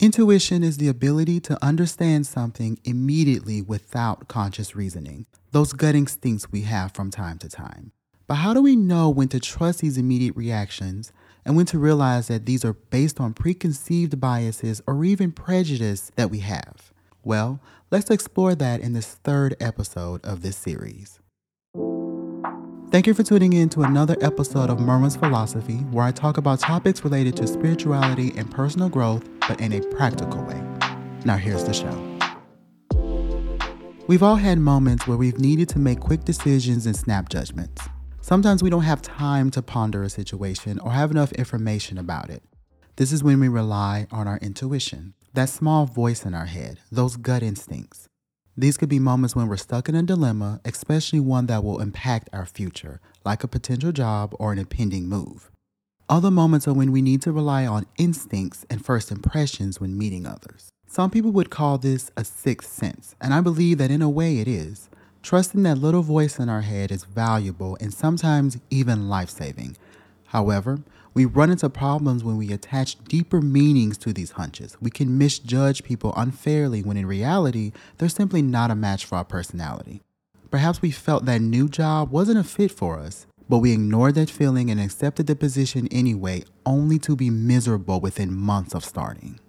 Intuition is the ability to understand something immediately without conscious reasoning, those gut instincts we have from time to time. But how do we know when to trust these immediate reactions and when to realize that these are based on preconceived biases or even prejudice that we have? Well, let's explore that in this third episode of this series. Thank you for tuning in to another episode of Merman's Philosophy, where I talk about topics related to spirituality and personal growth, but in a practical way. Now here's the show. We've all had moments where we've needed to make quick decisions and snap judgments. Sometimes we don't have time to ponder a situation or have enough information about it. This is when we rely on our intuition, that small voice in our head, those gut instincts. These could be moments when we're stuck in a dilemma, especially one that will impact our future, like a potential job or an impending move. Other moments are when we need to rely on instincts and first impressions when meeting others. Some people would call this a sixth sense, and I believe that in a way it is. Trusting that little voice in our head is valuable and sometimes even life-saving. However, we run into problems when we attach deeper meanings to these hunches. We can misjudge people unfairly when in reality, they're simply not a match for our personality. Perhaps we felt that new job wasn't a fit for us, but we ignored that feeling and accepted the position anyway, only to be miserable within months of starting.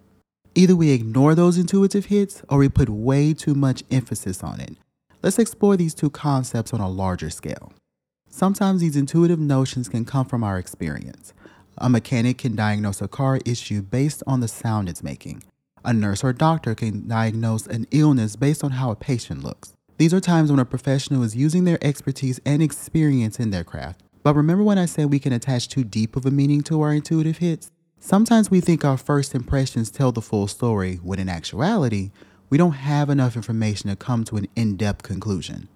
Either we ignore those intuitive hits or we put way too much emphasis on it. Let's explore these two concepts on a larger scale. Sometimes these intuitive notions can come from our experience. A mechanic can diagnose a car issue based on the sound it's making. A nurse or doctor can diagnose an illness based on how a patient looks. These are times when a professional is using their expertise and experience in their craft. But remember when I said we can attach too deep of a meaning to our intuitive hits? Sometimes we think our first impressions tell the full story, when in actuality, we don't have enough information to come to an in-depth conclusion.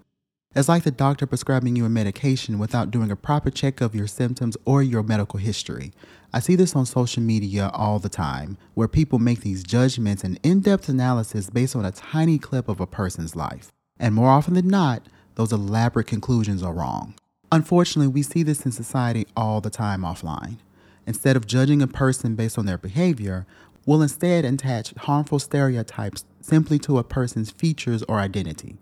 It's like the doctor prescribing you a medication without doing a proper check of your symptoms or your medical history. I see this on social media all the time, where people make these judgments and in-depth analysis based on a tiny clip of a person's life. And more often than not, those elaborate conclusions are wrong. Unfortunately, we see this in society all the time offline. Instead of judging a person based on their behavior, we'll instead attach harmful stereotypes simply to a person's features or identity.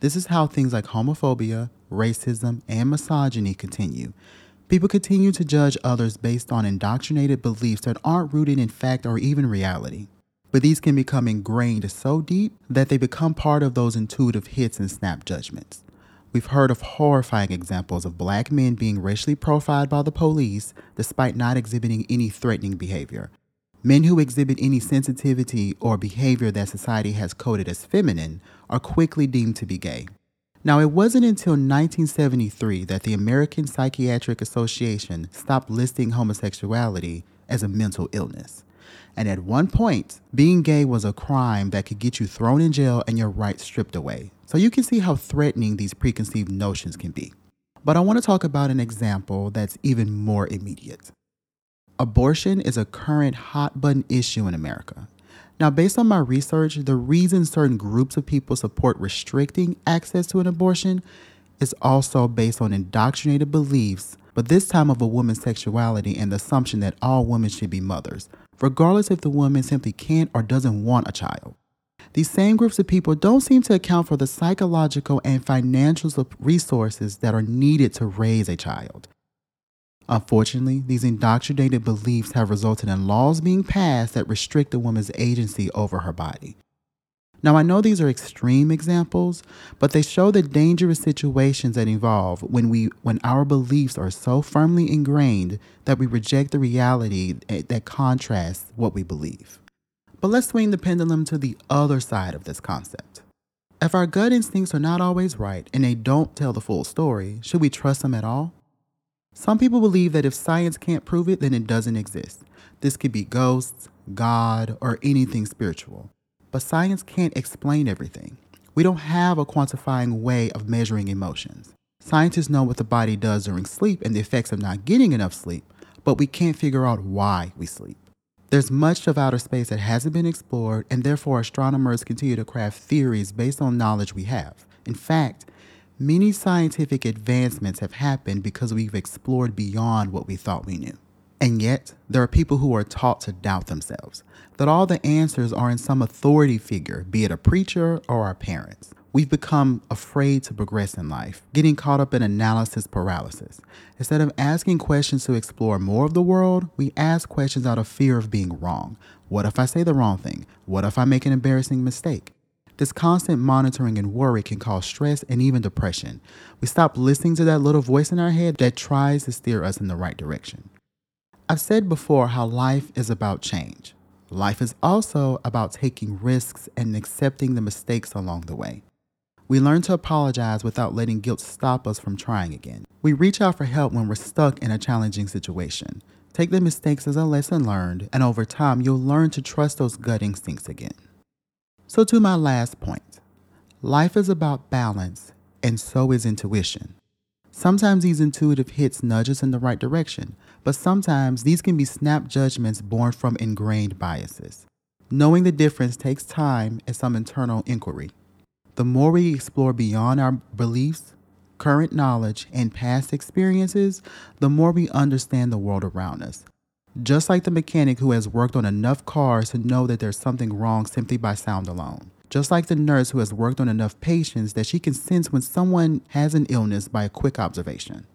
This is how things like homophobia, racism, and misogyny continue. People continue to judge others based on indoctrinated beliefs that aren't rooted in fact or even reality. But these can become ingrained so deep that they become part of those intuitive hits and snap judgments. We've heard of horrifying examples of black men being racially profiled by the police despite not exhibiting any threatening behavior. Men who exhibit any sensitivity or behavior that society has coded as feminine are quickly deemed to be gay. Now, it wasn't until 1973 that the American Psychiatric Association stopped listing homosexuality as a mental illness. And at one point, being gay was a crime that could get you thrown in jail and your rights stripped away. So you can see how threatening these preconceived notions can be. But I want to talk about an example that's even more immediate. Abortion is a current hot-button issue in America. Now, based on my research, the reason certain groups of people support restricting access to an abortion is also based on indoctrinated beliefs, but this time of a woman's sexuality and the assumption that all women should be mothers, regardless if the woman simply can't or doesn't want a child. These same groups of people don't seem to account for the psychological and financial resources that are needed to raise a child. Unfortunately, these indoctrinated beliefs have resulted in laws being passed that restrict a woman's agency over her body. Now, I know these are extreme examples, but they show the dangerous situations that evolve when our beliefs are so firmly ingrained that we reject the reality that contrasts what we believe. But let's swing the pendulum to the other side of this concept. If our gut instincts are not always right and they don't tell the full story, should we trust them at all? Some people believe that if science can't prove it, then it doesn't exist. This could be ghosts, God, or anything spiritual. But science can't explain everything. We don't have a quantifying way of measuring emotions. Scientists know what the body does during sleep and the effects of not getting enough sleep, but we can't figure out why we sleep. There's much of outer space that hasn't been explored, and therefore astronomers continue to craft theories based on knowledge we have. In fact, many scientific advancements have happened because we've explored beyond what we thought we knew. And yet, there are people who are taught to doubt themselves, that all the answers are in some authority figure, be it a preacher or our parents. We've become afraid to progress in life, getting caught up in analysis paralysis. Instead of asking questions to explore more of the world, we ask questions out of fear of being wrong. What if I say the wrong thing? What if I make an embarrassing mistake? This constant monitoring and worry can cause stress and even depression. We stop listening to that little voice in our head that tries to steer us in the right direction. I've said before how life is about change. Life is also about taking risks and accepting the mistakes along the way. We learn to apologize without letting guilt stop us from trying again. We reach out for help when we're stuck in a challenging situation. Take the mistakes as a lesson learned, and over time, you'll learn to trust those gut instincts again. So to my last point, life is about balance, and so is intuition. Sometimes these intuitive hits nudge us in the right direction, but sometimes these can be snap judgments born from ingrained biases. Knowing the difference takes time and some internal inquiry. The more we explore beyond our beliefs, current knowledge, and past experiences, the more we understand the world around us. Just like the mechanic who has worked on enough cars to know that there's something wrong simply by sound alone. Just like the nurse who has worked on enough patients that she can sense when someone has an illness by a quick observation.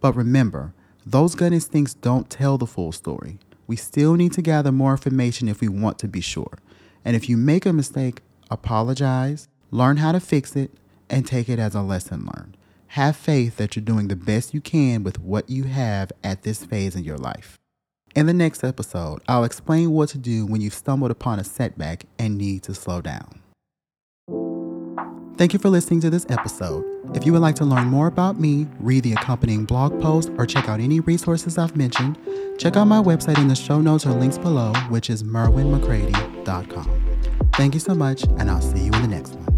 But remember, those gut instincts don't tell the full story. We still need to gather more information if we want to be sure. And if you make a mistake, apologize. Learn how to fix it, and take it as a lesson learned. Have faith that you're doing the best you can with what you have at this phase in your life. In the next episode, I'll explain what to do when you've stumbled upon a setback and need to slow down. Thank you for listening to this episode. If you would like to learn more about me, read the accompanying blog post, or check out any resources I've mentioned, check out my website in the show notes or links below, which is merwinmcready.com. Thank you so much, and I'll see you in the next one.